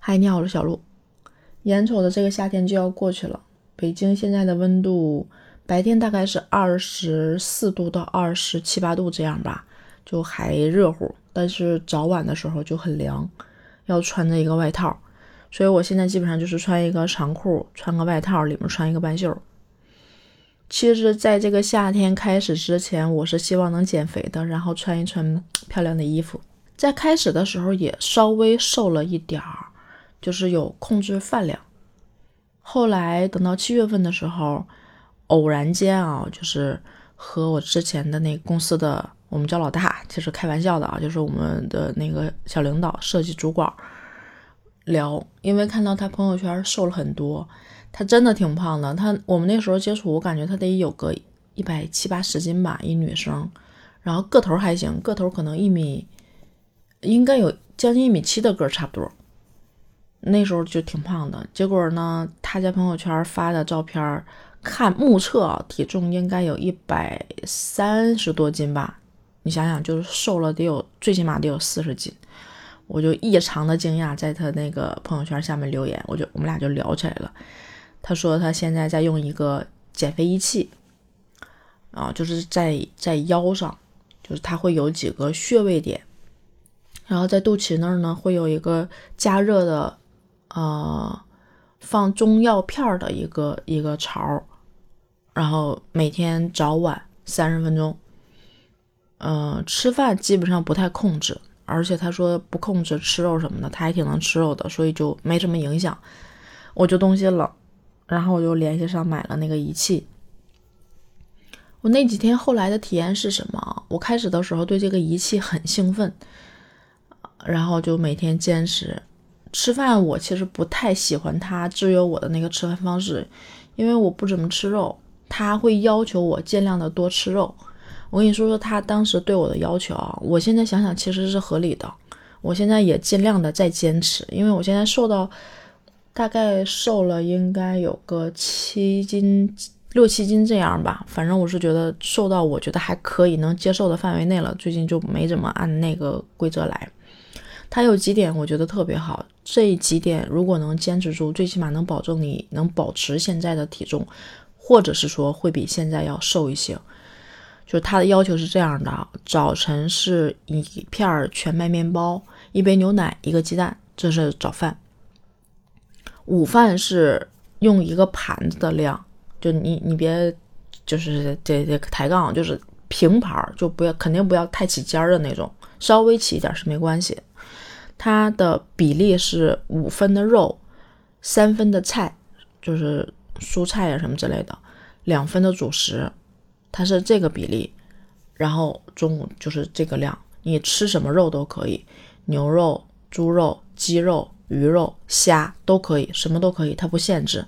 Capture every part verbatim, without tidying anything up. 还尿了小鹿。眼瞅着这个夏天就要过去了，北京现在的温度白天大概是二十四度到二十七八度这样吧，就还热乎，但是早晚的时候就很凉，要穿着一个外套，所以我现在基本上就是穿一个长裤，穿个外套，里面穿一个半袖。其实在这个夏天开始之前，我是希望能减肥的，然后穿一穿漂亮的衣服。在开始的时候也稍微瘦了一点儿，就是有控制饭量。后来等到七月份的时候，偶然间啊，就是和我之前的那个公司的，我们叫老大，就是开玩笑的啊，就是我们的那个小领导设计主管聊，因为看到他朋友圈瘦了很多，他真的挺胖的。他我们那时候接触，我感觉他得有个一百七八十斤吧，一女生，然后个头还行，个头可能一米，应该有将近一米七的个差不多。那时候就挺胖的。结果呢，他在朋友圈发的照片，看目测体重应该有一百三十多斤吧。你想想，就是瘦了得有最起码得有四十斤。我就异常的惊讶，在他那个朋友圈下面留言，我就我们俩就聊起来了。他说他现在在用一个减肥仪器，啊，就是在在腰上，就是他会有几个穴位点，然后在肚脐那儿呢会有一个加热的，呃，放中药片的一个一个槽，然后每天早晚三十分钟，嗯、呃，吃饭基本上不太控制。而且他说不控制吃肉什么的，他还挺能吃肉的，所以就没什么影响。我就动心了，然后我就联系上买了那个仪器。我那几天后来的体验是什么？我开始的时候对这个仪器很兴奋，然后就每天坚持吃饭。我其实不太喜欢他制约我的那个吃饭方式，因为我不怎么吃肉，他会要求我尽量的多吃肉。我跟你说说他当时对我的要求啊，我现在想想其实是合理的。我现在也尽量的在坚持，因为我现在瘦到大概瘦了应该有个七斤六七斤这样吧，反正我是觉得瘦到我觉得还可以能接受的范围内了，最近就没怎么按那个规则来。他有几点我觉得特别好，这几点如果能坚持住，最起码能保证你能保持现在的体重，或者是说会比现在要瘦一些。就他的要求是这样的，早晨是一片全麦面包，一杯牛奶，一个鸡蛋，这是早饭。午饭是用一个盘子的量，就你你别就是这这抬杠，就是平盘，就不要肯定不要太起尖的那种，稍微起一点是没关系。它的比例是五分的肉，三分的菜，就是蔬菜啊什么之类的，两分的主食。它是这个比例，然后中午就是这个量，你吃什么肉都可以，牛肉、猪肉、鸡肉、鱼肉、虾都可以，什么都可以，它不限制。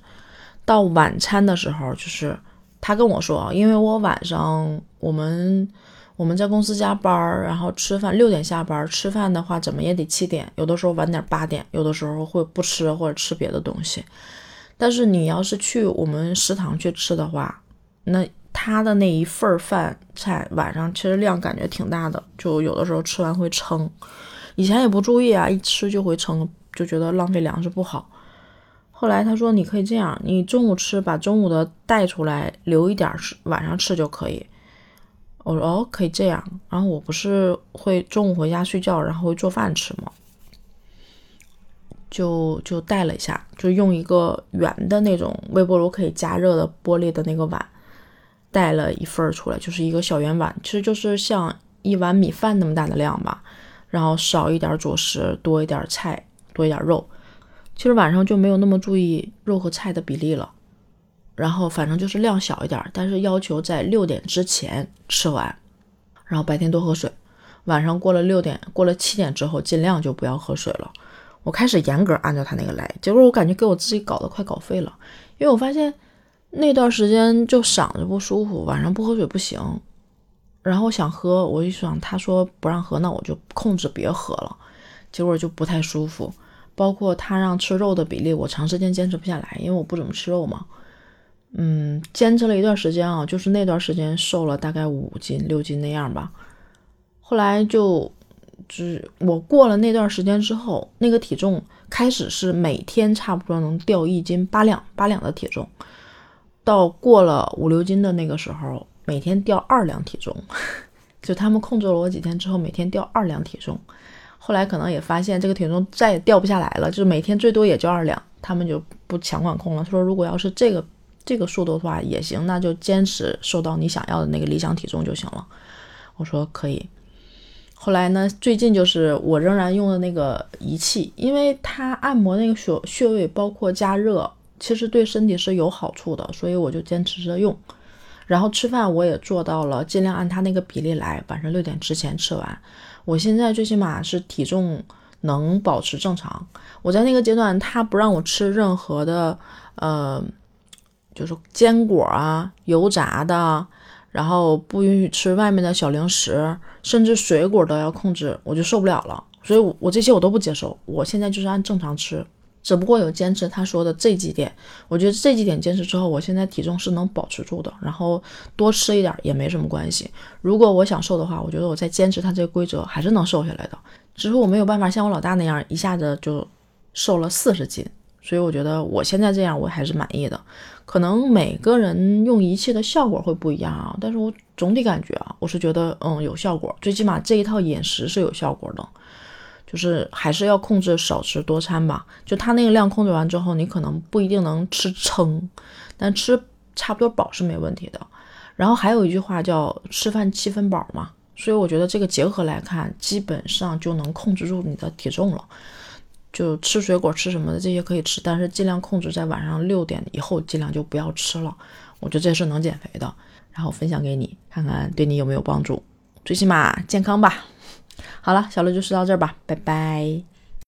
到晚餐的时候，就是他跟我说，因为我晚上我们我们在公司加班，然后吃饭六点下班，吃饭的话怎么也得七点，有的时候晚点八点，有的时候会不吃或者吃别的东西。但是你要是去我们食堂去吃的话，那他的那一份饭菜晚上其实量感觉挺大的，就有的时候吃完会撑，以前也不注意啊，一吃就会撑，就觉得浪费粮食不好。后来他说你可以这样，你中午吃把中午的带出来留一点晚上吃就可以。我说哦，可以这样。然后我不是会中午回家睡觉然后会做饭吃吗，就就带了一下，就用一个圆的那种微波炉可以加热的玻璃的那个碗带了一份出来，就是一个小圆碗，其实就是像一碗米饭那么大的量吧，然后少一点主食，多一点菜，多一点肉。其实晚上就没有那么注意肉和菜的比例了，然后反正就是量小一点，但是要求在六点之前吃完，然后白天多喝水，晚上过了六点过了七点之后尽量就不要喝水了。我开始严格按照他那个来，结果我感觉给我自己搞得快搞废了，因为我发现那段时间就嗓子不舒服，晚上不喝水不行，然后想喝，我就想他说不让喝，那我就控制别喝了，结果就不太舒服。包括他让吃肉的比例，我长时间坚持不下来，因为我不怎么吃肉嘛。嗯，坚持了一段时间啊，就是那段时间瘦了大概五斤六斤那样吧。后来就就是我过了那段时间之后，那个体重开始是每天差不多能掉一斤八两八两的体重，到过了五六斤的那个时候每天掉二两体重就他们控制了我几天之后每天掉二两体重，后来可能也发现这个体重再也掉不下来了，就是每天最多也就二两，他们就不强管控了，说如果要是这个这个速度的话也行，那就坚持瘦到你想要的那个理想体重就行了。我说可以。后来呢，最近就是我仍然用的那个仪器，因为它按摩那个穴穴位包括加热，其实对身体是有好处的，所以我就坚持着用。然后吃饭我也做到了尽量按它那个比例来，晚上六点之前吃完。我现在最起码是体重能保持正常。我在那个阶段它不让我吃任何的呃就是坚果啊、油炸的，然后不允许吃外面的小零食，甚至水果都要控制，我就受不了了。所以我，我这些我都不接受，我现在就是按正常吃，只不过有坚持他说的这几点。我觉得这几点坚持之后，我现在体重是能保持住的，然后多吃一点也没什么关系。如果我想瘦的话，我觉得我再坚持他这个规则还是能瘦下来的，只是我没有办法像我老大那样一下子就瘦了四十斤，所以我觉得我现在这样我还是满意的。可能每个人用仪器的效果会不一样啊，但是我总体感觉啊，我是觉得嗯有效果，最起码这一套饮食是有效果的，就是还是要控制少吃多餐吧。就它那个量控制完之后，你可能不一定能吃撑，但吃差不多饱是没问题的。然后还有一句话叫吃饭七分饱嘛，所以我觉得这个结合来看，基本上就能控制住你的体重了。就吃水果吃什么的这些可以吃，但是尽量控制在晚上六点以后尽量就不要吃了，我觉得这是能减肥的，然后分享给你看看对你有没有帮助，最起码健康吧。好了，小鹿就说到这儿吧，拜拜。